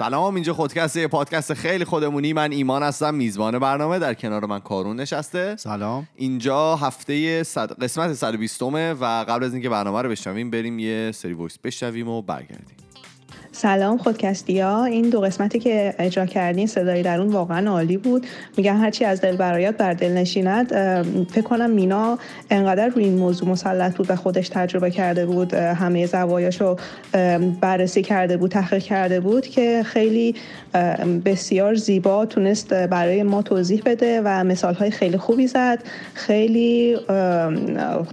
سلام، اینجا خودکسته، پادکست خیلی خودمونی. من ایمان هستم، میزبان برنامه. در کنار من کارون نشسته. سلام. اینجا هفته قسمت 120 و قبل از اینکه برنامه رو بشنویم بریم یه سری وایس بشنویم و برگردیم. سلام خودکستیا، این دو قسمتی که اجرا کردین صدای درون واقعا عالی بود. میگن هرچی از دل برایات بر دل نشیند. فکر کنم مینا انقدر روی این موضوع مسلط بود و خودش تجربه کرده بود، همه زوایاشو بررسی کرده بود، تحقیق کرده بود که خیلی بسیار زیبا تونست برای ما توضیح بده و مثالهای خیلی خوبی زد. خیلی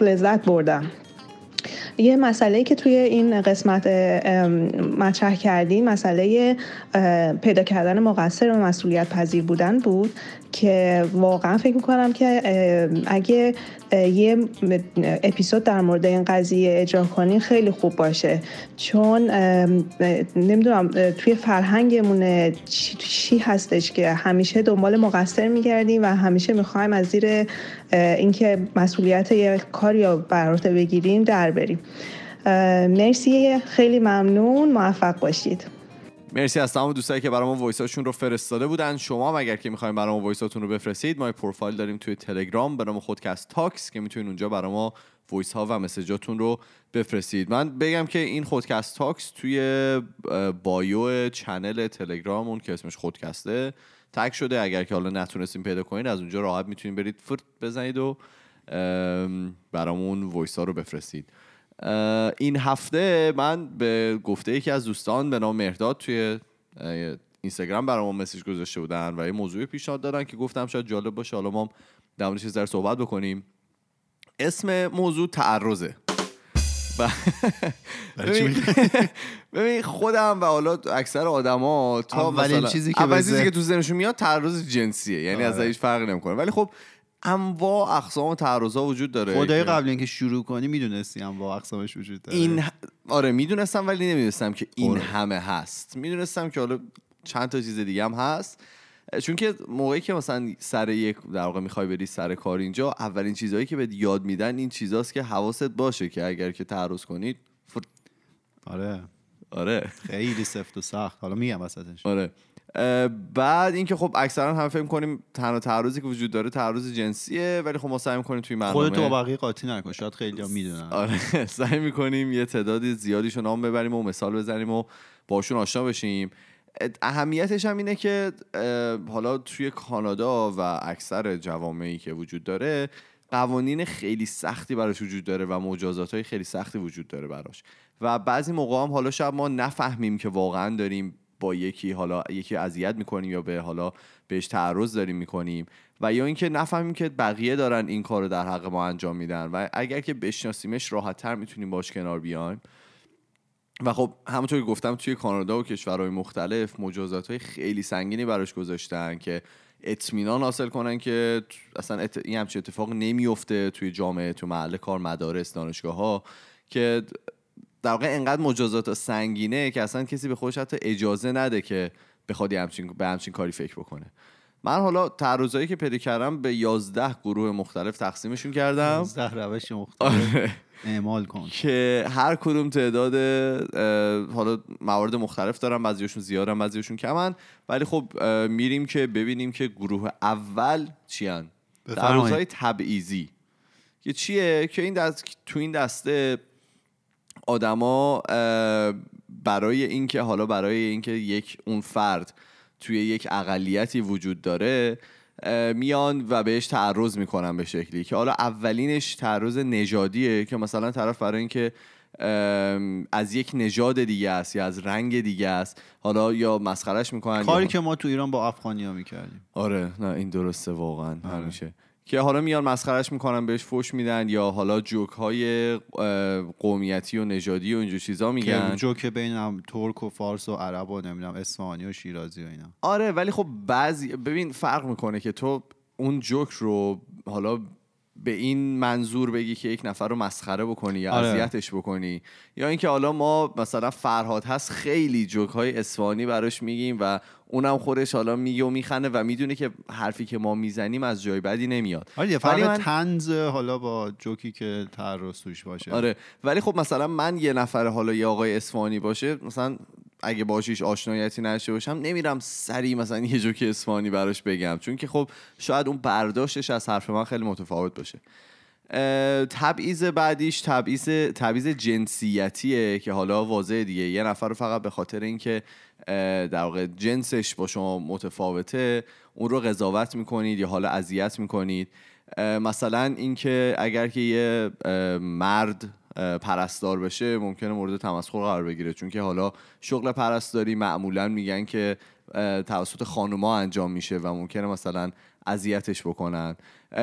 لذت بردم. یه مسئله‌ای که توی این قسمت مطرح کردین مسئله پیدا کردن مقصر و مسئولیت پذیر بودن بود که واقعا فکر می‌کنم که اگه یه اپیزود در مورد این قضیه اجرا کنین خیلی خوب باشه، چون نمیدونم توی فرهنگمون چی هستش که همیشه دنبال مقصر می‌گردیم و همیشه می‌خوایم از زیر اینکه مسئولیت یه کاری رو بر عهده بگیریم در بریم. مرسی، خیلی ممنون، موفق باشید. مرسی از تمام دوستایی که برامون وایساشون رو فرستاده بودن. شما هم اگر که می‌خواید برامون وایساتون رو بفرستید، ما پروفایل داریم توی تلگرام به نام خودکست تاکس که می‌تونید اونجا برامون وایس ها و مسیجاتون رو بفرستید. من بگم که این خودکست تاکس توی بایو چنل تلگرام اون که اسمش خودکسته تگ شده. اگر که حالا نتونستین پیدا کنین، از اونجا راحت می‌تونین برید فرت بزنید و برامون وایس ها رو بفرستید. این هفته من به گفته یکی از دوستان به نام مهرداد توی اینستاگرام برام مسیج گذاشته بودن و یه موضوعی پیشنهاد دادن که گفتم شاید جالب باشه حالا ما در موردش ذره صحبت بکنیم. اسم موضوع تعرضه. ببین خودم و حالا اکثر آدما تا اولین چیزی که تو ذهنشون میاد تعرض جنسیه، یعنی از هیچ فرقی نمیکنه، ولی خب انواع اقسام تعرضا وجود داره. خدای قبل اینکه شروع کنی میدونستی انواع اقسامش وجود داره؟ این آره میدونستم، ولی نمیدونستم که این همه هست. میدونستم که حالا چند تا چیز دیگه هم هست، چون که موقعی که مثلا سر یک در واقع میخوای بری سر کار، اینجا اولین چیزایی که بهت یاد میدن این چیزاست که حواست باشه که اگر که تعرض کنید آره خیلی سفت و سخت. حالا میگم وسطش آره. بعد اینکه خب اکثرا هم فکر می‌کنیم تنها تعرضی که وجود داره تعرض جنسیه، ولی خب ما سعی می‌کنیم توی برنامه خودت با بقیه قاطی نکن، شاید خیلی‌ها میدونن. آره سعی می‌کنیم یه تعداد زیادیشو نام ببریم و مثال بزنیم و باشون آشنا بشیم. اهمیتش هم اینه که حالا توی کانادا و اکثر جوامعی که وجود داره قوانین خیلی سختی براش وجود داره و مجازات‌های خیلی سختی وجود داره براش و بعضی موقعا هم حالا شاید ما نفهمیم که واقعاً داریم با یکی حالا یکی اذیت میکنیم یا به حالا بهش تعرض داریم میکنیم و یا اینکه نفهمیم که بقیه دارن این کارو در حق ما انجام میدن و اگر که بشناسیمش راحت‌تر میتونیم باش کنار بیایم. و خب همونطور که گفتم توی کانادا و کشورهای مختلف مجازات‌های خیلی سنگینی براش گذاشتن که اطمینان حاصل کنن که اصلا این همچین اتفاق نمیفته توی جامعه، تو محل کار، مدارس، دانشگاه‌ها، که در واقع اینقدر مجازات سنگینه که اصلا کسی به خودش حتی اجازه نده که بخواد به همچین کاری فکر بکنه. من حالا تعرضایی که پیدا کردم به 11 گروه مختلف تقسیمشون کردم، 11 روش مختلف اعمال کن که هر کدوم تعداد حالا موارد مختلف دارن، بعضیشون زیادن بعضیشون کمن، ولی خب میریم که ببینیم که گروه اول چی ان. تعرضای تبعیضی که چیه که تو این دسته آدما برای اینکه یک اون فرد توی یک اقلیتی وجود داره میان و بهش تعرض میکنن به شکلی که حالا اولینش تعرض نژادیه که مثلا طرف برای اینکه از یک نژاد دیگه است یا از رنگ دیگه است حالا یا مسخرهش میکنن، کاری که ما تو ایران با افغانی‌ها میکردیم. آره نه این درسته واقعا همیشه که حالا میان مسخرهش میکنن، بهش فوش میدن یا حالا جوک‌های قومیتی و نژادی و اینجور چیزا میگن، جوک بین ترک و فارس و عرب و نمیدونم اصفهانی و شیرازی و اینا. آره ولی خب بعضی ببین فرق میکنه که تو اون جوک رو حالا به این منظور بگی که یک نفر رو مسخره بکنی یا اذیتش بکنی، یا اینکه حالا ما مثلا فرهاد هست خیلی جوک‌های اصفهانی براش میگیم و اونم خودش حالا میگه و میخنه و میدونه که حرفی که ما میزنیم از جای بدی نمیاد. آره فرق طنز حالا با جوکی که تعرض توش باشه. آره ولی خب مثلا من یه نفر حالا یه آقای اصفهانی باشه مثلا اگه باشیش آشنایتی نشه باشم نمیرم سری مثلا یه جوکی اسپانی براش بگم، چون که خب شاید اون برداشتش از حرف من خیلی متفاوت باشه. تبعیض بعدیش تبعیض جنسیتیه که حالا واضحه دیگه، یه نفر رو فقط به خاطر اینکه در واقع جنسش با شما متفاوته اون رو قضاوت میکنید یا حالا اذیت میکنید. مثلا اینکه اگر که یه مرد پرستار بشه ممکنه مورد تمسخر قرار بگیره، چون که حالا شغل پرستاری معمولا میگن که توسط خانوما انجام میشه و ممکنه مثلا اذیتش بکنن.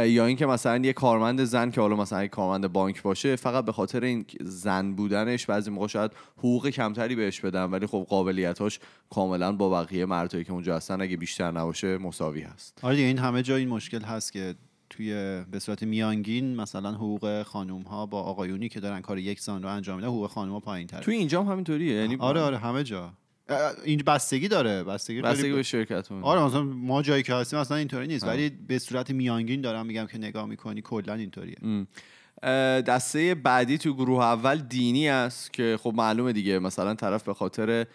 یا اینکه مثلا یه کارمند زن که حالا مثلا یه کارمند بانک باشه فقط به خاطر این زن بودنش بعضی موقع شاید حقوق کمتری بهش بدن، ولی خب قابلیتاش کاملا با بقیه مردایی که اونجا هستن اگه بیشتر نباشه مساوی هست. آره دیگه این همه جا این مشکل هست که توی به صورت میانگین مثلا حقوق خانوم ها با آقایونی که دارن کار یکسان رو انجام میدن حقوق خانوم ها پایین تره. توی اینجا هم همینطوریه، یعنی آره همه جا این بستگی داره، بستگی به شرکتون. آره مثلا ما جایی که هستیم اصلا اینطوری نیست، ولی به صورت میانگین دارم میگم که نگاه میکنی کلا اینطوریه. دسته بعدی تو گروه اول دینی است که خب معلومه دیگه، مثلا طرف به خاطر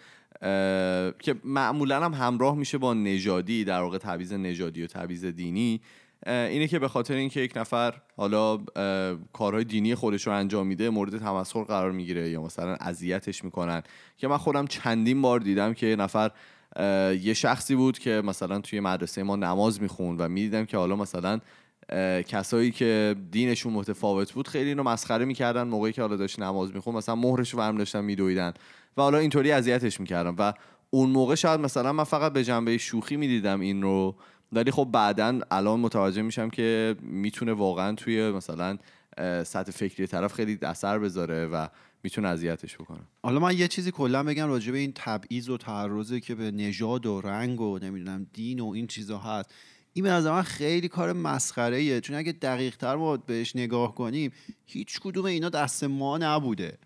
که معمولا هم همراه میشه با نژادی، در واقع تبعیض نژادی و تبعیض دینی، اینه که به خاطر اینکه یک نفر حالا کارهای دینی خودش رو انجام میده مورد تمسخر قرار میگیره یا مثلا اذیتش میکنن. که من خودم چندین بار دیدم که نفر یه شخصی بود که مثلا توی مدرسه ما نماز میخوند و میدیدم که حالا مثلا کسایی که دینشون متفاوت بود خیلی اینو مسخره میکردن، موقعی که حالا داشت نماز میخوند مثلا مهرش رو هم داشتن میدویدن و حالا اینطوری اذیتش میکردن. و اون موقع شاید مثلا من فقط به جنبه شوخی میدیدم این رو، ولی خب بعدن الان متوجه میشم که میتونه واقعا توی مثلا سطح فکری طرف خیلی اثر بذاره و میتونه اذیتش بکنه. حالا من یه چیزی کلا بگم راجع به این تبعیض و تعرضی که به نژاد و رنگ و نمیدونم دین و این چیزا هست، این به نظر من خیلی کار مسخره‌ایه، چون اگه دقیق‌تر ما بهش نگاه کنیم هیچ کدوم اینا دست ما نبوده،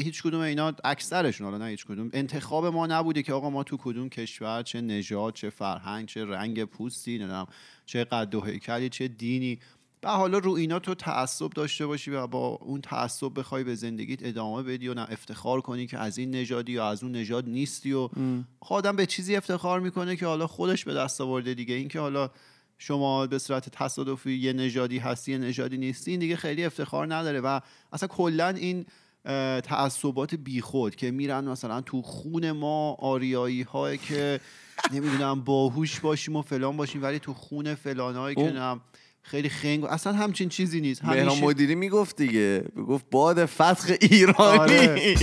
هیچ کدوم اینا اکثرشون، حالا نه هیچ کدوم، انتخاب ما نبوده که آقا ما تو کدوم کشور چه نژاد چه فرهنگ چه رنگ پوستی ندارم چه قد و هیکلی چه دینی، و حالا رو اینا تو تعصب داشته باشی و با اون تعصب بخوای به زندگیت ادامه بدی و نه افتخار کنی که از این نژادی یا از اون نژاد نیستی. و آدم به چیزی افتخار میکنه که حالا خودش به دست آورده دیگه، این که حالا شما به صورت تصادفی یه نژادی هستی یه نژادی نیستی این دیگه خیلی افتخار نداره. و اصلا کلا این تعصبات بیخود که میرن مثلا تو خون ما آریایی های که نمیدونم باهوش باشیم و فلان باشیم، ولی تو خون فلان هایی که خیلی خنگ، اصلا همچین چیزی نیست. مهران مدیری میگفت دیگه، میگفت باد فتح ایرانی. آره.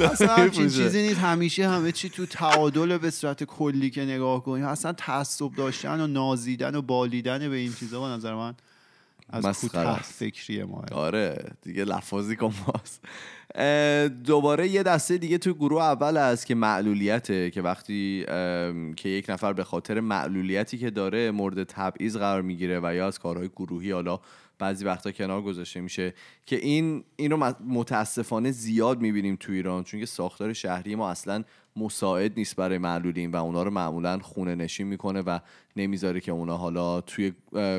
اصلا همچین چیزی نیست، همیشه همه چی تو تعادل به صورت کلی که نگاه کنیم، اصلا تعصب داشتن و نازیدن و بالیدن به این چیزا به نظر من از کوتاه فکری ما. آره دیگه لفاظی که ماست. دوباره یه دسته دیگه تو گروه اول هست که معلولیته، که وقتی که یک نفر به خاطر معلولیتی که داره مورد تبعیض قرار میگیره و یا از کارهای گروهی حالا بعضی وقتا کنار گذاشته میشه، که این رو متاسفانه زیاد میبینیم تو ایران، چون که ساختار شهری ما اصلا مساعد نیست برای معلولین و اونا رو معمولا خونه نشین میکنه و نمیذاره که اونا حالا توی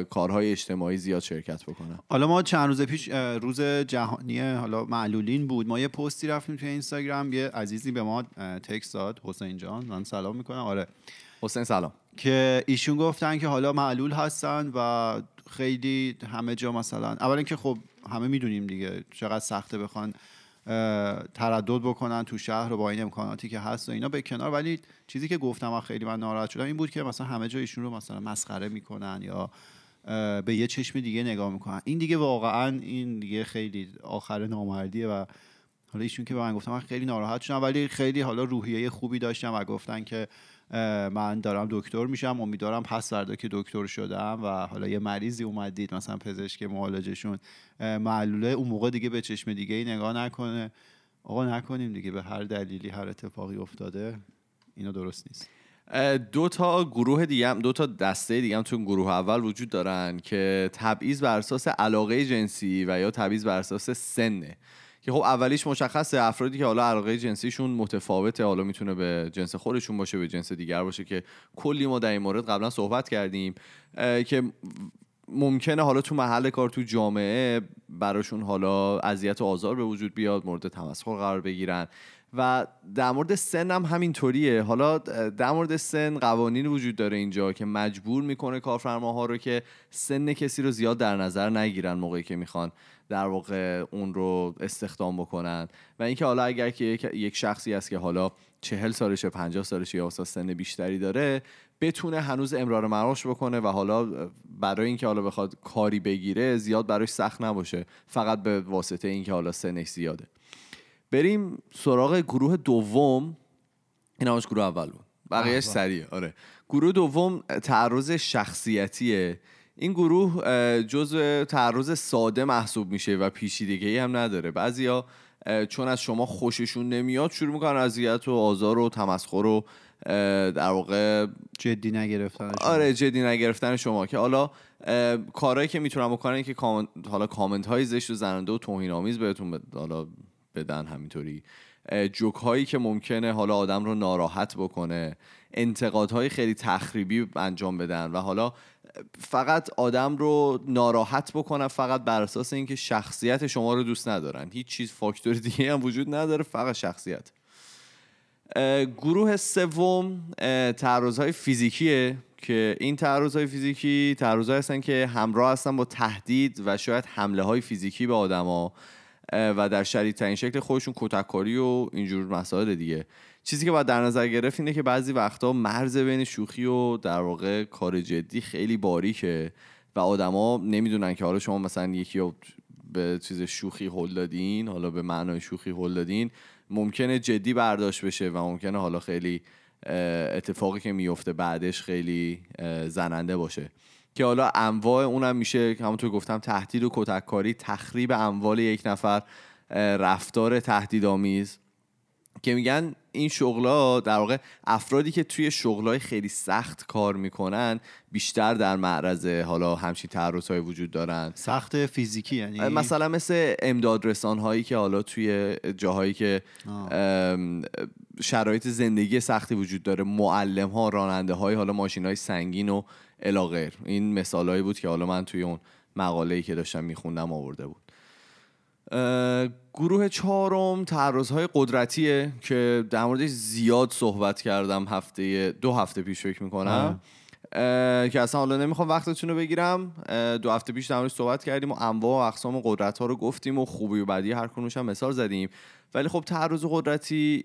کارهای اجتماعی زیاد شرکت بکنن. حالا ما چند روز پیش روز جهانی حالا معلولین بود، ما یه پستی رفتیم توی اینستاگرام، یه عزیزی به ما تکست داد، حسین جان من سلام میکنم. آره حسین سلام. که ایشون گفتن که حالا معلول هستن و خیلی همه جا مثلا اولا اینکه خب همه میدونیم دیگه چقدر سخته بخوان تردد بکنن تو شهر رو با این امکاناتی که هست و اینا به کنار، ولی چیزی که گفتم و خیلی من ناراحت شدم این بود که مثلا همه جا ایشون رو مثلا مسخره میکنن یا به یه چشم دیگه نگاه میکنن. این دیگه واقعا این دیگه خیلی آخر نامردیه. و حالا ایشون که به من گفتم من خیلی ناراحت شدم، ولی خیلی حالا روحیه خوبی داشتم و گفتن که من دارم دکتر میشم، امیدوارم پس فردا که دکتر شدم و حالا یه مریضی اومدید مثلا پزشک معالجشون معلوله، اون موقع دیگه به چشم دیگه ای نگاه نکنه. آقا نکنیم دیگه، به هر دلیلی هر اتفاقی افتاده اینا درست نیست. دو تا دسته دیگه هم تو گروه اول وجود دارن که تبعیض بر اساس علاقه جنسی و یا تبعیض بر اساس سنه، که خب اولیش مشخصه، افرادی که حالا علاقه جنسیشون متفاوته، حالا میتونه به جنس خودشون باشه به جنس دیگر باشه، که کلی ما در این مورد قبلا صحبت کردیم، که ممکنه حالا تو محل کار تو جامعه براشون حالا اذیت و آزار به وجود بیاد، مورد تمسخر قرار بگیرن. و در مورد سن هم همینطوریه. حالا در مورد سن قوانین وجود داره اینجا که مجبور میکنه کارفرماها رو که سن کسی رو زیاد در نظر نگیرن موقعی که میخوان در واقع اون رو استخدام بکنن. و اینکه حالا اگر که یک شخصی هست که حالا 40 سالشه 50 سالشه یا اصلا سن بیشتری داره، بتونه هنوز امرار معاش بکنه و حالا برای اینکه حالا بخواد کاری بگیره زیاد براش سخت نباشه، فقط به واسطه اینکه حالا سنش زیاده. بریم سراغ گروه دوم. این همش گروه اول بود، بقیهش سریعه. آره، گروه دوم تعرض شخصیتیه. این گروه جزء تعرض ساده محسوب میشه و پیچیدگی هم نداره. بعضیا چون از شما خوششون نمیاد شروع میکنن اذیت و آزار و تمسخر و در واقع جدی نگرفتن شما. آره، جدی نگرفتن شما که حالا کارهایی که میتونن بکنن که حالا کامنت های زشت و زننده و توهین آمیز بهتون حالا بدن، همینطوری جوک هایی که ممکنه حالا آدم رو ناراحت بکنه، انتقاد های خیلی تخریبی انجام بدن و حالا فقط آدم رو ناراحت بکنن فقط بر اساس اینکه شخصیت شما رو دوست ندارن. هیچ چیز فاکتور دیگه هم وجود نداره، فقط شخصیت. گروه سوم تعرض‌های فیزیکیه که این تعرض‌های فیزیکی تعرض‌هایی هستن که همراه هستن با تهدید و شاید حمله‌های فیزیکی به آدما و در شدیدترین شکل خودشون کتککاری و اینجور مسائل دیگه. چیزی که باید در نظر گرفت اینه که بعضی وقتا مرز بین شوخی و در واقع کار جدی خیلی باریکه و آدما نمیدونن که حالا شما مثلا یکی رو به چیز شوخی هول دادین، حالا به معنای شوخی هول دادین، ممکنه جدی برداشت بشه و ممکنه حالا خیلی اتفاقی که میفته بعدش خیلی زننده باشه که حالا انواع اونم میشه همونطور گفتم تهدید و کتککاری، تخریب اموال یک نفر، رفتار تهدیدآمیز که میگن این شغلا در واقع افرادی که توی شغلای خیلی سخت کار میکنن بیشتر در معرض حالا همچین تعرض‌های وجود دارن. سخت فیزیکی یعنی مثلا مثل امدادرسان هایی که حالا توی جاهایی که شرایط زندگی سختی وجود داره، معلم ها، راننده های حالا ماشین های سنگین و الی غیر. این مثالایی بود که حالا من توی اون مقاله‌ای که داشتم میخوندم آورده بود. گروه چهارم تعرض‌های قدرتیه که در موردش زیاد صحبت کردم دو هفته پیش فکر میکنم که اصلا حالا نمیخوام وقتتون رو بگیرم. 2 هفته پیش در موردش صحبت کردیم و انواع و اقسام و قدرت‌ها رو گفتیم و خوبی و بدی هر کدومش هم مثال زدیم. ولی خب تعرض قدرتی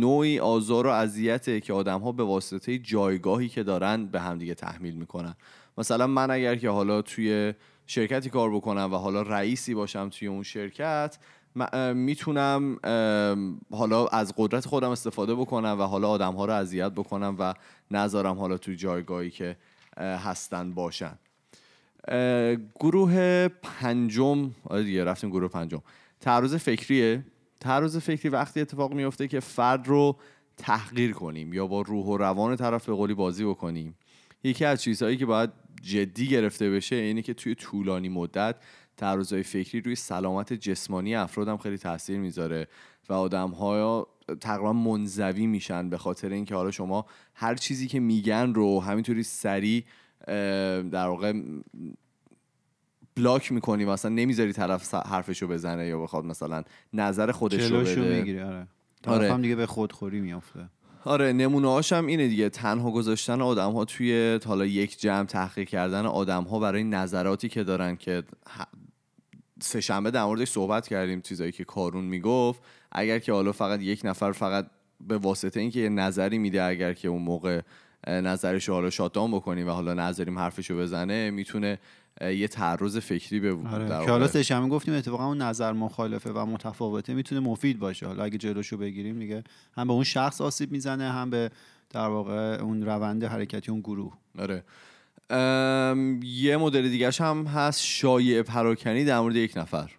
نوعی آزار و اذیته که آدم‌ها به واسطه جایگاهی که دارن به هم دیگه تحمیل میکنن. مثلا من اگر که حالا توی شرکتی کار بکنم و حالا رئیسی باشم توی اون شرکت، میتونم حالا از قدرت خودم استفاده بکنم و حالا آدم‌ها رو اذیت بکنم و نذارم حالا توی جایگاهی که هستن باشن. گروه پنجم، آره دیگه رفتیم گروه پنجم، تعرض فکریه. تعرض فکری وقتی اتفاق میفته که فرد رو تحقیر کنیم یا با روح و روان طرف به قولی بازی بکنیم. یکی از چیزهایی که باید جدی گرفته بشه اینه که توی طولانی مدت تعرض‌های فکری روی سلامت جسمانی افراد هم خیلی تاثیر میذاره و آدم‌ها تقریبا منزوی میشن به خاطر اینکه حالا شما هر چیزی که میگن رو همینطوری سریع در واقع بلاک میکنی و اصلا نمیذاری طرف حرفشو بزنه یا بخواد مثلا نظر خودش رو بده، جلوشو میگیری. آره، طرف هم دیگه به خودخوری میافته. آره، نمونه‌هاش هم اینه دیگه، تنها گذاشتن آدم‌ها توی حالا یک جمع، تحقیق کردن آدم‌ها برای نظراتی که دارن که سه‌شنبه در موردش صحبت کردیم، چیزایی که کارون میگفت. اگر که حالا فقط یک نفر فقط به واسطه اینکه یه نظری میده، اگر که اون موقع نظرش رو حالا شات‌داون بکنیم و حالا نذاریم حرفشو بزنه، میتونه یه تعرض فکری به وجود بیاره. حالا سه‌شنبه گفتیم اتفاقا اون نظر مخالفه و متفاوته میتونه مفید باشه. حالا اگه جلوشو بگیریم دیگه هم به اون شخص آسیب میزنه، هم به در واقع اون روند حرکتی اون گروه. آره، یه مدل دیگه‌ش هم هست، شایعه پراکنی در مورد یک نفر.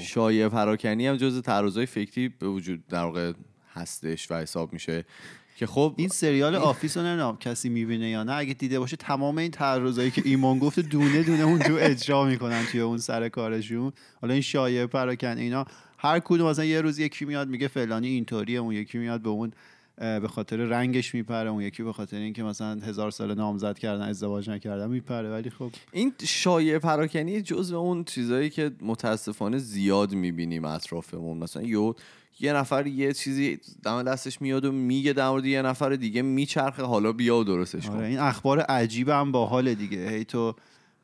شایعه پراکنی هم جزء تعرض‌های فکری به وجود در واقع هستش و حساب میشه که خب این سریال آفیس رو نمیدونم کسی میبینه یا نه، اگه دیده باشه تمام این تعرضایی که ایمان گفت دونه دونه اونجا اجرا میکنن توی اون سر کارشون. حالا این شایعه پراکنی اینا هر کدوم مثلا یه روز یکی میاد میگه فلانی اینطوریه، اون یکی میاد به اون به خاطر رنگش میپره، اون یکی به خاطر اینکه مثلا 1000 سال نامزد کردن ازدواج نکردن میپره. ولی خب این شایعه پراکنی جزو اون چیزایی که متاسفانه زیاد میبینیم اطرافمون. مثلا یه نفر یه چیزی دم دستش میاد و میگه در مورد یه نفر دیگه میچرخه، حالا بیا و درستش کن. آره این اخبار عجیب هم باحال دیگه، هی تو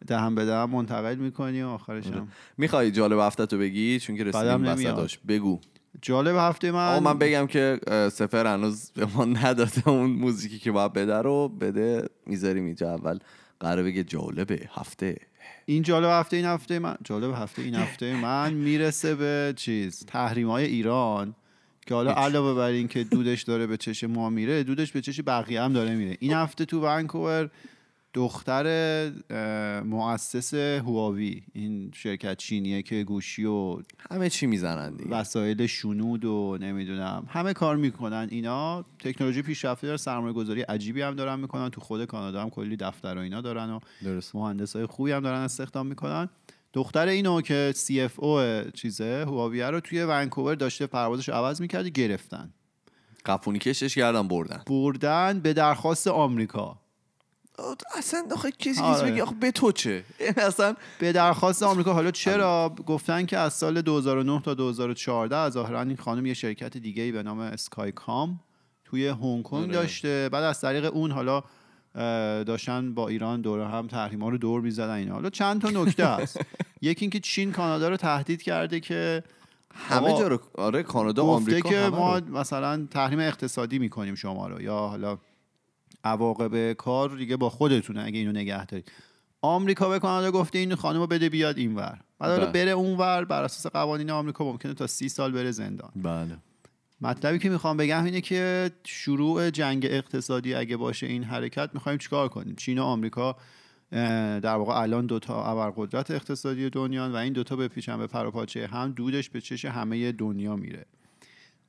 دهم به دهم منتقل میکنی و آخرش هم میخوای جالب هفته‌تو بگی چون که رسیدیم وسطاش. بگو جالب هفته من. من بگم که سفر هنوز به ما نداده اون موزیکی که باید بده رو بده، میذاریم اینجا اول قراره بگه جالب هفته. این جالب هفته این هفته من میرسه به تحریم‌های ایران که حالا علاوه بر این که دودش داره به چش ما میره، دودش به چش بقیه هم داره میره. این هفته تو ونکوور دختر مؤسس هواوی، این شرکت چینیه که گوشی و همه چی میزنن دیگه، وسایل شنود و نمیدونم همه کار میکنن. اینا تکنولوژی پیشرفته داره، سرمایه‌گذاری عجیبی هم دارن میکنن. تو خود کانادا هم کلی دفتر و اینا دارن و مهندسای خوبی هم دارن استخدام میکنن. دختر اینو که CFO چیزه هواوی رو توی ونکوور داشته پروازش عوض میکرد، گرفتن، قفونی کشش کردن، بردن به درخواست آمریکا. اصلا آخه کسی بگه آخه به تو چه، اصلا به درخواست آمریکا. حالا چرا گفتن که از سال 2009 تا 2014 ظاهرا این خانم یه شرکت دیگه‌ای به نام اسکای کام توی هنگ کنگ داشته، بعد از طریق اون حالا داشتن با ایران دوره هم تحریم‌ها رو دور می‌زدن اینا. حالا چند تا نکته هست. یکی اینکه چین کانادا رو تهدید کرده که همه جا رو، آره کانادا و آمریکا گفته که ما مثلا تحریم اقتصادی می‌کنیم شما رو، یا حالا عواقب کار دیگه با خودتونه اگه اینو نگه دارید. آمریکا به کانادا گفته این خانمو بده بیاد اینور، بعد حالا بره اونور بر اساس قوانین آمریکا ممکنه تا 30 سال بره زندان. بله. مطلبی که میخوام بگم اینه که شروع جنگ اقتصادی اگه باشه این حرکت، میخوایم چیکار کنیم؟ چین و آمریکا در واقع الان دوتا ابرقدرت اقتصادی دنیا و این دوتا به پیچن به پروپاچه هم، دودش به چش همه دنیا میره.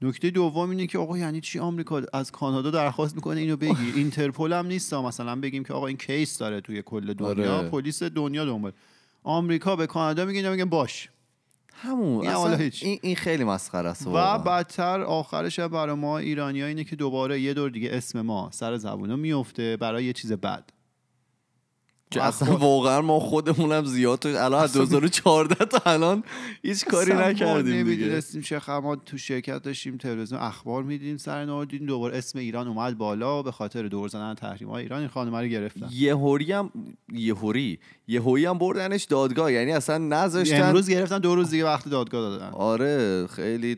نکته دوم اینه که آقا یعنی چی آمریکا از کانادا درخواست میکنه اینو بگی؟ اینترپول هم نیست مثلا بگیم که آقا این کیس داره توی کل دنیا، آره. پلیس دنیا دنبال. آمریکا به کانادا میگه، میگن باش همون. این خیلی مسخره است. و بدتر آخرش برای ما ایرانی‌ها اینه که دوباره یه دور دیگه اسم ما سر زبونا میفته برای یه چیز بد. اصلا واقعا ما خودمونم زیاد الان 2014 تا الان هیچ کاری نکردیم دیگه. نمی‌دونستیم چه خبر، تو شرکت داشتیم تلویزیون اخبار می‌دیدیم، سر ناردیم دوباره اسم ایران اومد بالا به خاطر دور زدن تحریم‌های ایران. این خانم رو گرفتن یهویی هم بردنش دادگاه، یعنی اصلا نذاشتن. امروز گرفتن، 2 روز دیگه وقت دادگاه دادن. آره خیلی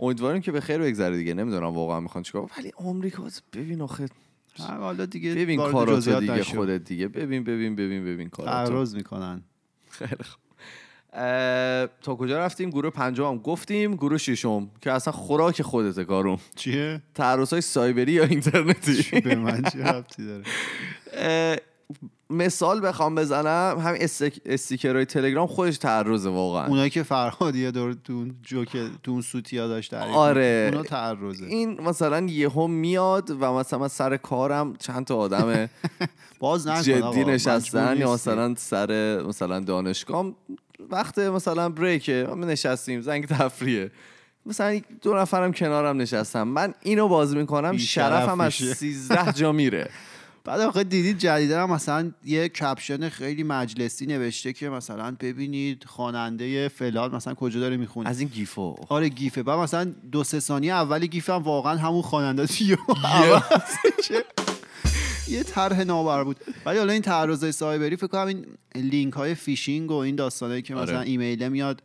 امیدواریم که به خیر بگذره دیگه. نمیدونم واقعا میخوان چیکار، ولی آمریکا ببین آخه حالا دیگه ببین کاراتو دیگه خودت دیگه ببین کاراتو تعرض میکنن. خیلی خوب، تا کجا رفتیم؟ گروه پنجم گفتیم. گروه ششم که اصلا خوراک خودته کارون، چیه؟ تعرض‌های سایبری یا اینترنتی. به من چه ربطی داره؟ مثال بخوام بزنم، همین استیکرهای تلگرام خودش تعرضه واقعا. اونایی که فرهاد یه دور تو اون سوتیا داشت، آره اونا تعرضه. این مثلا یهو میاد و مثلا من سر کارم چند تا آدم باز جدی نشستن، یا مثلا سر مثلا دانشگاه وقت مثلا بریکه ما نشستیم زنگ تفریحه، مثلا 2 نفرم کنارم نشستم، من اینو باز میکنم شرفم از 13 جا میره. بعد آخه دیدید جدیدا مثلا یه کپشن خیلی مجلسی نوشته که مثلا ببینید خواننده فلان مثلا کجا داره میخونه، از این گیفو. آره گیفه. بعد مثلا 2-3 ثانیه اولی گیفم هم واقعا همون خواننده چیه، یه طرح نابر بود. ولی حالا این تعرضای سایبری فکر کنم این لینک های فیشینگ و این داستانایی که مثلا ایمیل میاد،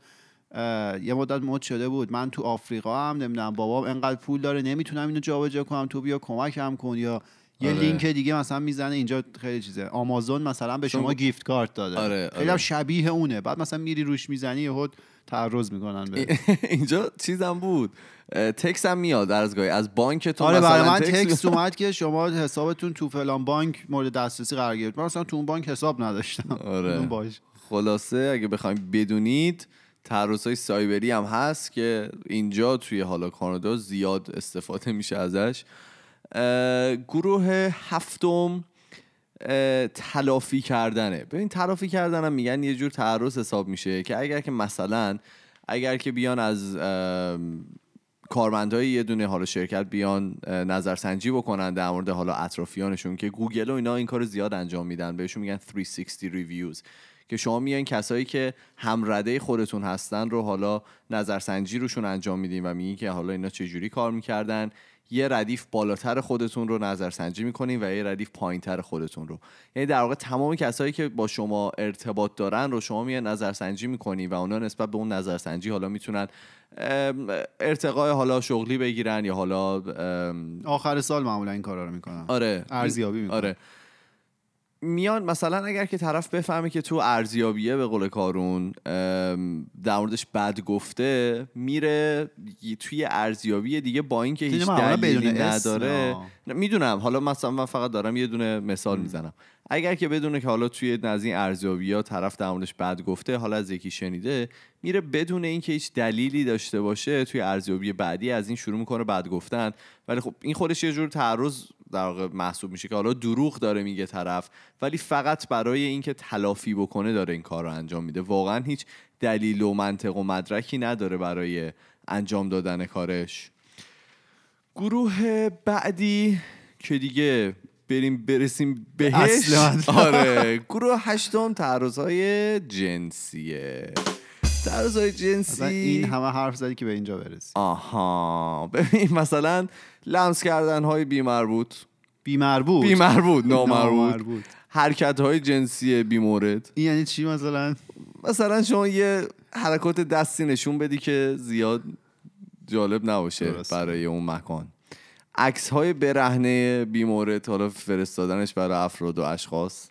یه مدت مد شده بود. من تو آفریقا هم نمیدونم بابام انقدر پول داره نمیتونم اینو جابجا کنم، تو بیا کمکم کن. یا یه لینک دیگه مثلا میزنه اینجا خیلی چیزه، آمازون مثلا به شما گیفت کارت داده، خیلی هم شبیه اونه. بعد مثلا میری روش میزنی یهو تعرض میکنن به اینجا چیزم بود، تکس هم میاد در از گاهی از بانکتون. آره برای من تکس اومد که شما حسابتون تو فلان بانک مورد دسترسی قرار گرفت. من اصلا تو اون بانک حساب نداشتم. آره خلاصه اگه بخوایم بدونید تعرض‌های سایبری هم هست که اینجا توی حالا کانادا زیاد استفاده میشه ازش. گروه هفتم تلافی کردنه. ببین تلافی کردن هم میگن یه جور تعرض حساب میشه که اگر که مثلا بیان از کارمندای یه دونه حالا شرکت بیان نظرسنجی بکنن در مورد حالا اطرافیانشون که گوگل و اینا این کارو زیاد انجام میدن، بهشون میگن 360 ریویوز، که شما میان کسایی که هم رده خودتون هستن رو حالا نظرسنجی روشون انجام میدین و میگین که حالا اینا چه جوری کار میکردن. یه ردیف بالاتر خودتون رو نظرسنجی میکنین و یه ردیف پایینتر خودتون رو، یعنی در واقع تمام کسایی که با شما ارتباط دارن رو شما میان نظرسنجی میکنین و اونا نسبت به اون نظرسنجی حالا میتونن ارتقای حالا شغلی بگیرن یا حالا آخر سال معمولا این کارا رو میکنن. آره، ارزیابی میکنن. آره، میان مثلا اگر که طرف بفهمه که تو ارزیابیه به قول کارون در موردش بد گفته، میره توی ارزیابی دیگه با این که هیچ دلیلی نداره. میدونم، حالا مثلا من فقط دارم یه دونه مثال میزنم. اگر که بدونه که حالا توی از این ارزیابی‌ها طرف در موردش بد گفته، حالا از یکی شنیده، میره بدون اینکه هیچ دلیلی داشته باشه توی ارزیابی بعدی از این شروع میکنه بد گفتن. ولی خب این خودش یه جور تعرض در واقع محسوب میشه که حالا دروغ داره میگه طرف، ولی فقط برای اینکه تلافی بکنه داره این کار رو انجام میده. واقعا هیچ دلیل و منطق و مدرکی نداره برای انجام دادن کارش. گروه بعدی که دیگه برسیم بهش، آره، گروه هشتم تعرض‌های جنسیه. تعرض‌های جنسی، این همه حرف زدی که به اینجا برسیم. آها، ببین مثلا لمس کردن‌های نامربوط، حرکت‌های جنسی بی‌مورد. این یعنی چی؟ مثلا شما یه حرکات دستی نشون بدی که زیاد جالب نباشه برای اون مکان. عکس‌های برهنه بیمورد، حالا فرستادنش برای افراد و اشخاص.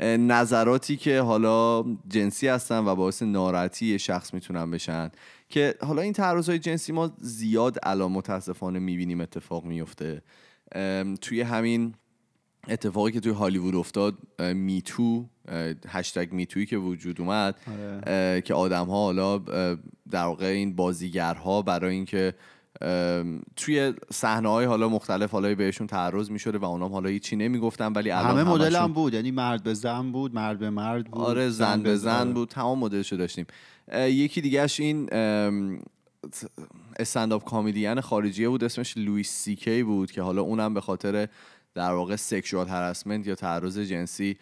نظراتی که حالا جنسی هستن و باعث ناراحتی شخص میتونن بشن، که حالا این تعرض‌های جنسی ما زیاد الان متاسفانه میبینیم اتفاق میفته. توی همین اتفاقی که توی هالیوود افتاد، میتو، هشتگ میتویی که وجود اومد، آره. که آدم‌ها حالا در واقع این بازیگرها برای اینکه توی صحنه‌های حالا مختلف حالا بهشون تعرض می‌شده و اونام حالا هیچی نمی‌گفتن، ولی الان همه مدل هم بود، یعنی مرد به زن بود، مرد به مرد بود، آره، زن به زن بود، تمام مدلشو داشتیم. یکی دیگه‌اش این استندآپ کمدین خارجیه بود، اسمش لوئیس سی کی بود، که حالا اونم به خاطر در واقع سکشوال هراسمنت یا تعرض جنسی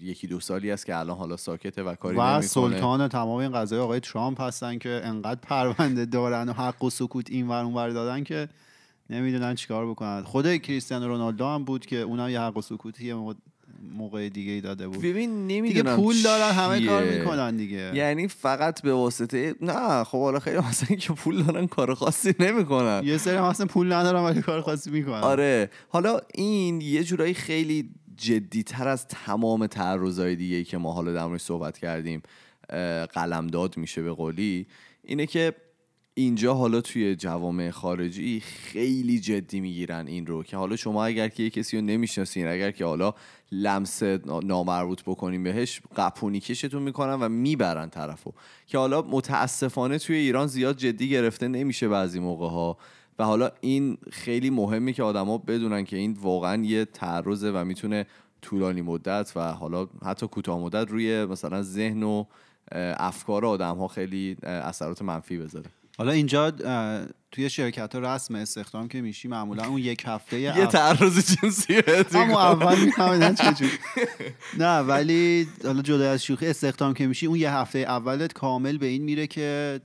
یکی دو سالی است که الان حالا ساکته و کاری نمی‌کنه. و سلطان تمام این قضایا آقای ترامپ هستن که انقدر پرونده دارن و حق و سکوت این ور اون ور دادن که نمیدونن چیکار بکنن. خود کریستیانو رونالدو هم بود که اونم یه حق و سکوتی موقع دیگه داده بود. ببین نمیدونم، پول دارن، همه کار میکنن دیگه، یعنی فقط به واسطه نه. خب حالا خیلی مثلا که پول دارن کار خاصی نمیکنن، یه سری مثلا پول ندارن ولی کار خاصی میکنن. آره، حالا این یه جورایی خیلی جدی‌تر از تمام تعرض‌های دیگه‌ای که ما حالا در موردش صحبت کردیم قلمداد میشه به قولی. اینه که اینجا حالا توی جوامع خارجی خیلی جدی میگیرن این رو، که حالا شما اگر که کسی رو نمیشناسین، اگر که حالا لمس نامربوط بکنین بهش، قپونی کشتون میکنن و میبرن طرفو، که حالا متاسفانه توی ایران زیاد جدی گرفته نمیشه بعضی موقع‌ها. و حالا این خیلی مهمه که آدما بدونن که این واقعا یه تعرضه و میتونه طولانی مدت و حالا حتی کوتاه مدت روی مثلا ذهن و افکار آدم‌ها خیلی اثرات منفی بذاره. حالا اینجا توی شرکت‌ها رسم استخدام که میشی معمولا اون یک هفته یه تعرض جنسی اما اول می‌فهمیدن چجوری. نه ولی حالا جدا از شوخی، استخدام که میشی اون یه هفته اولت کامل به این میره که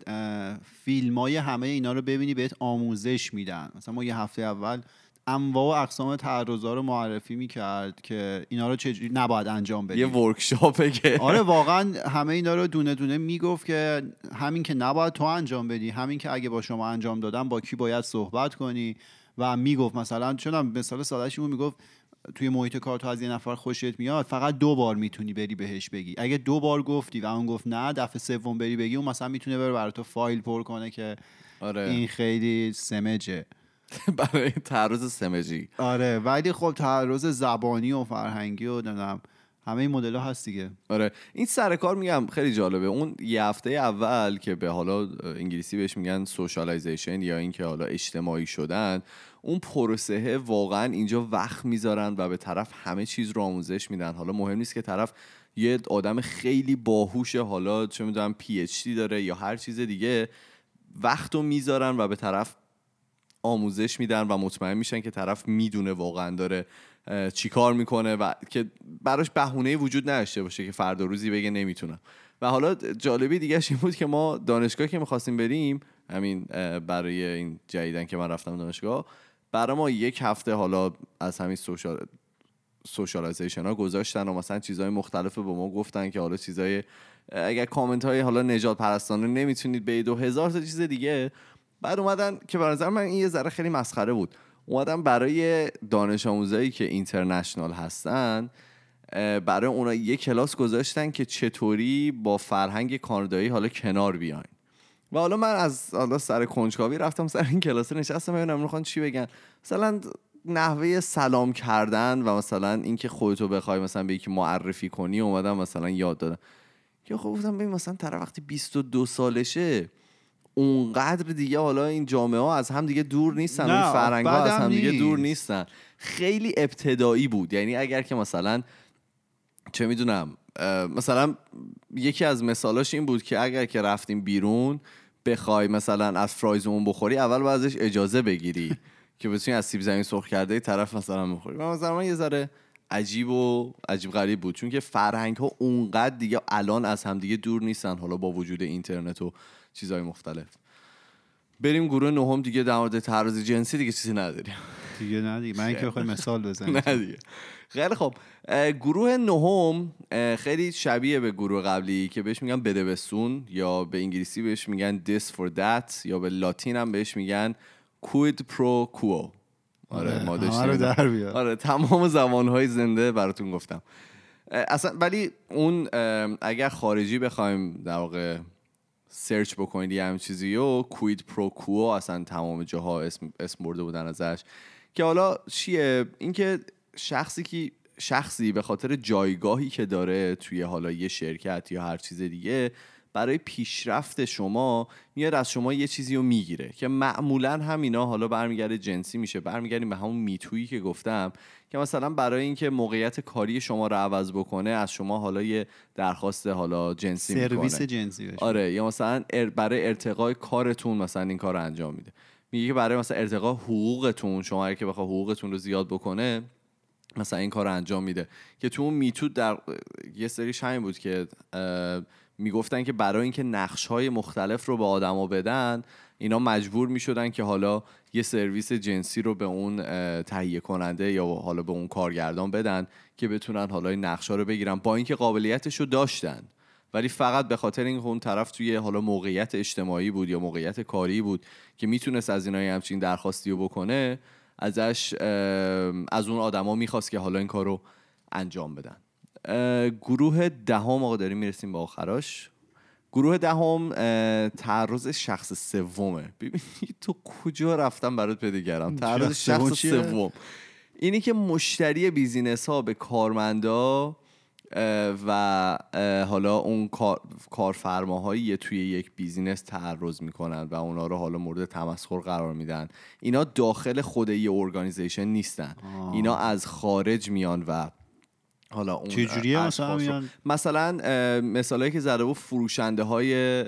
فیلمای همه اینا رو ببینی، بهت آموزش میدن. مثلا ما یه هفته اول انواع و اقسام تعرض‌ها رو معرفی میکرد که اینا رو چجوری نباید انجام بدید. یه ورکشاپه که آره، واقعا همه اینا رو دونه دونه میگفت، که همین که نباید تو انجام بدی، همین که اگه با شما انجام دادن با کی باید صحبت کنی. و میگفت مثلا چون مثال ساده‌اش اون میگفت توی محیط کار تو از یه نفر خوشت میاد، فقط 2 بار میتونی بری بهش بگی. اگه 2 بار گفتی و اون گفت نه، دفعه سوم بری بگی، اون مثلا میتونه بره برات فایل پر کنه که آره. این خیلی سمجه برای تعرض سمجی. آره، ولی خب تعرض زبانی و فرهنگی و نمیدونم همه این مدل‌ها هست دیگه. آره، این سر کار میگم خیلی جالبه. اون یه هفته اول که به حالا انگلیسی بهش میگن سوشالایزیشن، یا این که حالا اجتماعی شدن، اون پروسه واقعا اینجا وقت میذارن و به طرف همه چیز رو آموزش میدن. حالا مهم نیست که طرف یه آدم خیلی باهوشه، حالا چه میدونم PhD داره یا هر چیز دیگه، وقتو میذارن و به طرف آموزش میدن و مطمئن میشن که طرف میدونه واقعا داره چی کار میکنه و که براش بهونه‌ای وجود نداشته باشه که فردا روزی بگه نمیتونم. و حالا جالبی دیگه‌ش این بود که ما دانشگاه که می‌خواستیم بریم، همین برای این جدیدن که من رفتم دانشگاه، برای ما یک هفته حالا از همین سوشالایزیشن ها گذاشتن و مثلا چیزهای مختلف با ما گفتن که حالا چیزهای اگر کامنت های حالا نجات پرستانه نمیتونید بید و هزار تا چیز دیگه. بعد اومدن که به نظر من این یه ذره خیلی مسخره بود، اومدن برای دانش آموزایی که اینترنشنال هستن برای اونا یه کلاس گذاشتن که چطوری با فرهنگ کانادایی حالا کنار بیاین. و حالا من از حالا سر کنجکاوی رفتم سر این کلاس نشستم ببینم میخوان چی بگن، مثلا نحوه سلام کردن و مثلا اینکه خودتو بخوای مثلا به یکی معرفی کنی اومدم مثلا یاد دادم که خب گفتم ببین مثلا طرف وقتی 22 سالشه اونقدر دیگه حالا این جامعه ها از هم دیگه دور نیستن، این فرهنگ ها از هم دیگه دور نیستن. خیلی ابتدایی بود، یعنی اگر که مثلا چه میدونم، مثلا یکی از مثالاش این بود که اگر که رفتیم بیرون بخوای مثلا از فرایزمون بخوری اول باید ازش اجازه بگیری که بتونی از سیب زمین سرخ کرده طرف مثلا بخوری. من یه ذره عجیب و عجیب غریب بود، چون که فرهنگ ها اونقدر دیگه الان از همدیگه دور نیستن حالا با وجود اینترنت و چیزهای مختلف. بریم گروه نهم دیگه، در مورد تعرض جنسی دیگه چیزی نداریم دیگه. نه دیگه، من که بخوام مثال بزنم نه دیگه. خیلی خب، گروه نهم خیلی شبیه به گروه قبلی که بهش میگن بده بسون، یا به انگلیسی بهش میگن this for that، یا به لاتین هم بهش میگن quid pro quo. آره ما داشتیم، آره تمام زبانهای زنده براتون گفتم اصلا. ولی اون اگر خارجی بخوایم در واقع سرچ بکنید یه همین چیزیو، کوید پرو کوو اصلا تمام جاها اسم برده بودن ازش، که حالا چیه؟ اینکه شخصی به خاطر جایگاهی که داره توی حالا یه شرکت یا هر چیز دیگه، برای پیشرفت شما میاد از شما یه چیزی رو میگیره که معمولا هم اینا حالا برمیگرده جنسی میشه. برمیگردیم به همون میتویی که گفتم که مثلا برای اینکه موقعیت کاری شما رو عوض بکنه از شما حالا یه درخواست حالا جنسی میکنه، سرویس جنسی بشه. آره، یا مثلا برای ارتقای کارتون مثلا این کار رو انجام میده، میگه که برای مثلا ارتقای حقوقتون، شما اگه بخواد حقوقتون رو زیاد بکنه مثلا این کار رو انجام میده. که تو اون میتو در یه سری شاین بود که میگفتن که برای اینکه نقش‌های مختلف رو به آدم‌ها بدن اینا مجبور می‌شدن که حالا یه سرویس جنسی رو به اون تهیه کننده یا حالا به اون کارگردان بدن که بتونن حالا این نقش‌ها رو بگیرن، با اینکه قابلیتش رو داشتن ولی فقط به خاطر اینکه اون طرف توی حالا موقعیت اجتماعی بود یا موقعیت کاری بود که میتونست از اینا همچین درخواستی رو بکنه، از اون آدم‌ها می‌خواست که حالا این کارو انجام بدن. گروه دهم، آقا داریم میرسیم به آخرش. گروه دهم تعرض شخص سومه. ببینید تو کجا رفتم برات پیدا کردم. تعرض شخص سوم اینی که مشتری بیزینس ها به کارمندا و حالا اون کارفرماهایی توی یک بیزینس تعرض میکنن و اونا رو حالا مورد تمسخر قرار میدن. اینا داخل خود یه ارگانیزیشن نیستن، اینا از خارج میان و حالا اون چه جوریه مثلا مثالایی که زده بود فروشنده های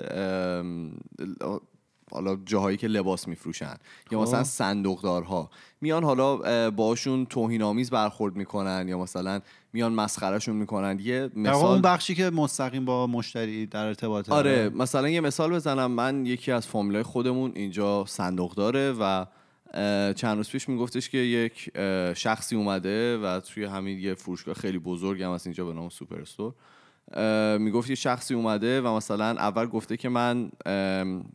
حالا جاهایی که لباس میفروشن یا مثلا صندوقدارها میان حالا باشون توهین آمیز برخورد میکنن یا مثلا میان مسخرهشون میکنن. یه مثال اون بخشی که مستقیم با مشتری در ارتباطه. آره مثلا یه مثال بزنم، من یکی از فامیلای خودمون اینجا صندوقداره و چند روز پیش میگفتش که یک شخصی اومده و توی همین یه فروشگاه خیلی بزرگ هم از اینجا به نام سوپر استور، میگفت یه شخصی اومده و مثلا اول گفته که من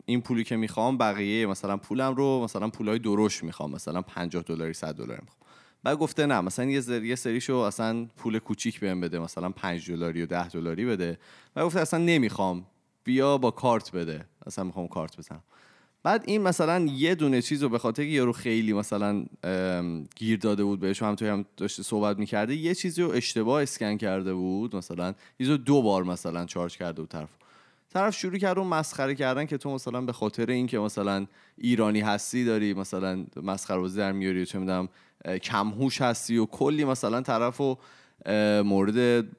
این پولی که میخوام بقیه مثلا پولم رو مثلا پولای درشت میخوام، مثلا $50 $100 میخوام. بعد گفته نه مثلا یه سریشو اصلا پول کوچیک بهم بده، مثلا $5 و $10 بده. بعد گفته اصلا نمیخوام، بیا با کارت بده، اصلا میخوام کارت بزنم. بعد این مثلا یه دونه چیزو به خاطر اینکه یارو خیلی مثلا گیر داده بود بهش، هم توی هم داشته صحبت می‌کرده، یه چیزی رو اشتباه اسکن کرده بود، مثلا چیزو دو بار مثلا چارج کرده بود. طرف شروع کرد اون مسخره کردن که تو مثلا به خاطر اینکه مثلا ایرانی هستی داری مثلا مسخره‌بازی در میاری، چه می‌دونم کم هوش هستی و کلی مثلا طرفو مورد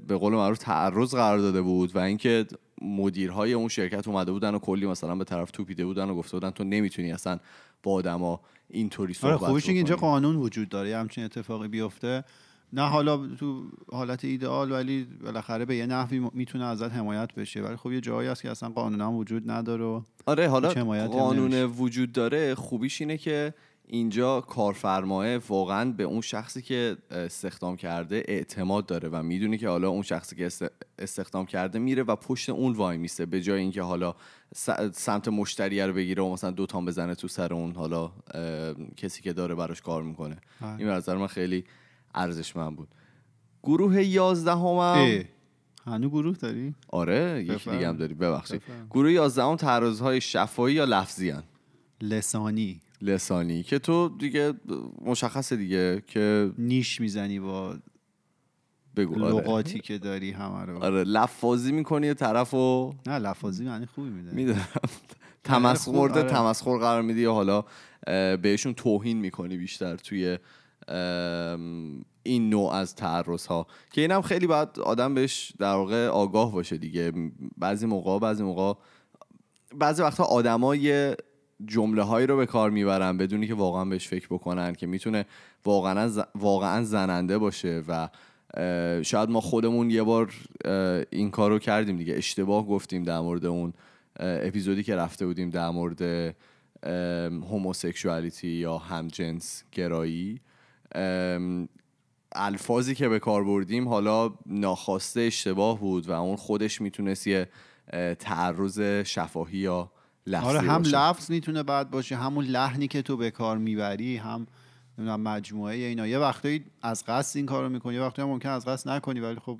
به قول معروف تعرض قرار داده بود. و اینکه مدیرهای اون شرکت اومده بودن و کلی مثلا به طرف توپیده بودن و گفته بودن تو نمیتونی اصلا با آدما اینطوری صحبت کنی. آره خوبیش اینجا قانون وجود داره همچین اتفاقی بیفته، نه حالا تو حالت ایدئال ولی بالاخره به یه نحوی میتونه ازت حمایت بشه، ولی خب یه جایی هست که اصلا قانون هم وجود نداره. آره حالا قانون وجود داره، خوبیش اینه که اینجا کارفرماه واقعا به اون شخصی که استخدام کرده اعتماد داره و میدونه که حالا اون شخصی که استخدام کرده میره و پشت اون وای میسته، به جای اینکه حالا سمت مشتری رو بگیره و مثلا دوتام بزنه تو سر اون حالا کسی که داره براش کار میکنه. این به نظر من خیلی ارزشمند بود. گروه 11ام هنو گروه داری؟ آره یکی دیگه هم داری، ببخشید. گروه 11ام تعرض‌های شفاهی یا لفظی ان؟ لسانی که تو دیگه مشخصه دیگه که نیش میزنی با لغاتی که داری همه رو. آره لفاظی میکنی یه طرف و... نه لفاظی معنی خوبی میدونم تمسخر قرار میدی یا حالا بهشون توهین میکنی بیشتر توی این نوع از تعرض ها، که اینم خیلی باید آدم بهش در واقع آگاه باشه دیگه. بعضی وقتا آدمای جمله هایی رو به کار میبرن بدونی که واقعا بهش فکر بکنن، که میتونه واقعا زننده باشه و شاید ما خودمون یه بار این کار رو کردیم دیگه، اشتباه گفتیم در مورد اون اپیزودی که رفته بودیم در مورد هوموسکشوالیتی یا همجنس گرایی، الفاظی که به کار بردیم حالا ناخواسته اشتباه بود و اون خودش میتونست یه تعرض شفاهی یا لفظی. آره هم باشه. لفظ میتونه بد باشه، همون لحنی که تو به کار میبری، هم مجموعه اینا. یه وقتایی از قصد این کارو میکنی، یه وقتایی ممکن از قصد نکنی ولی خب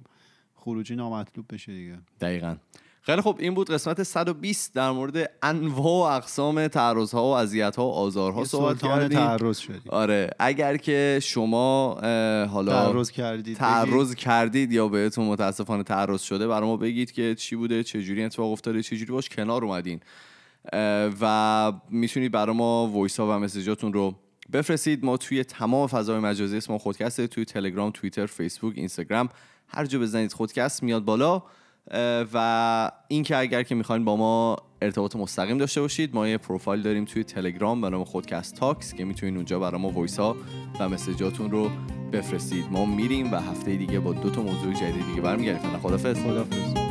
خروجی نامطلوب بشه دیگه. دقیقاً. خیلی خب این بود قسمت 120 در مورد انواع و اقسام تعرض‌ها و اذیت‌ها و آزارها صحبت کردیم. تعرض شدیم. آره اگر که شما حالا تعرض کردید یا بهتون متاسفانه تعرض شده، برام بگید که چی بوده، چه جوری اتفاق افتاده، چه جوری باش کنار اومدین. و میتونید برای ما وایس ها و مسیجاتون رو بفرستید. ما توی تمام فضای مجازی اسم خودکسته، توی تلگرام، توییتر، فیسبوک، اینستاگرام، هر جا بزنید خودکست میاد بالا. و اینکه اگر که میخواین با ما ارتباط مستقیم داشته باشید، ما یه پروفایل داریم توی تلگرام به نام خودکست تاکس که میتونید اونجا برای ما وایس ها و مسیجاتون رو بفرستید. ما میریم و هفته دیگه با 2 تا موضوع جدید دیگه برمیگردیم. خدافظ.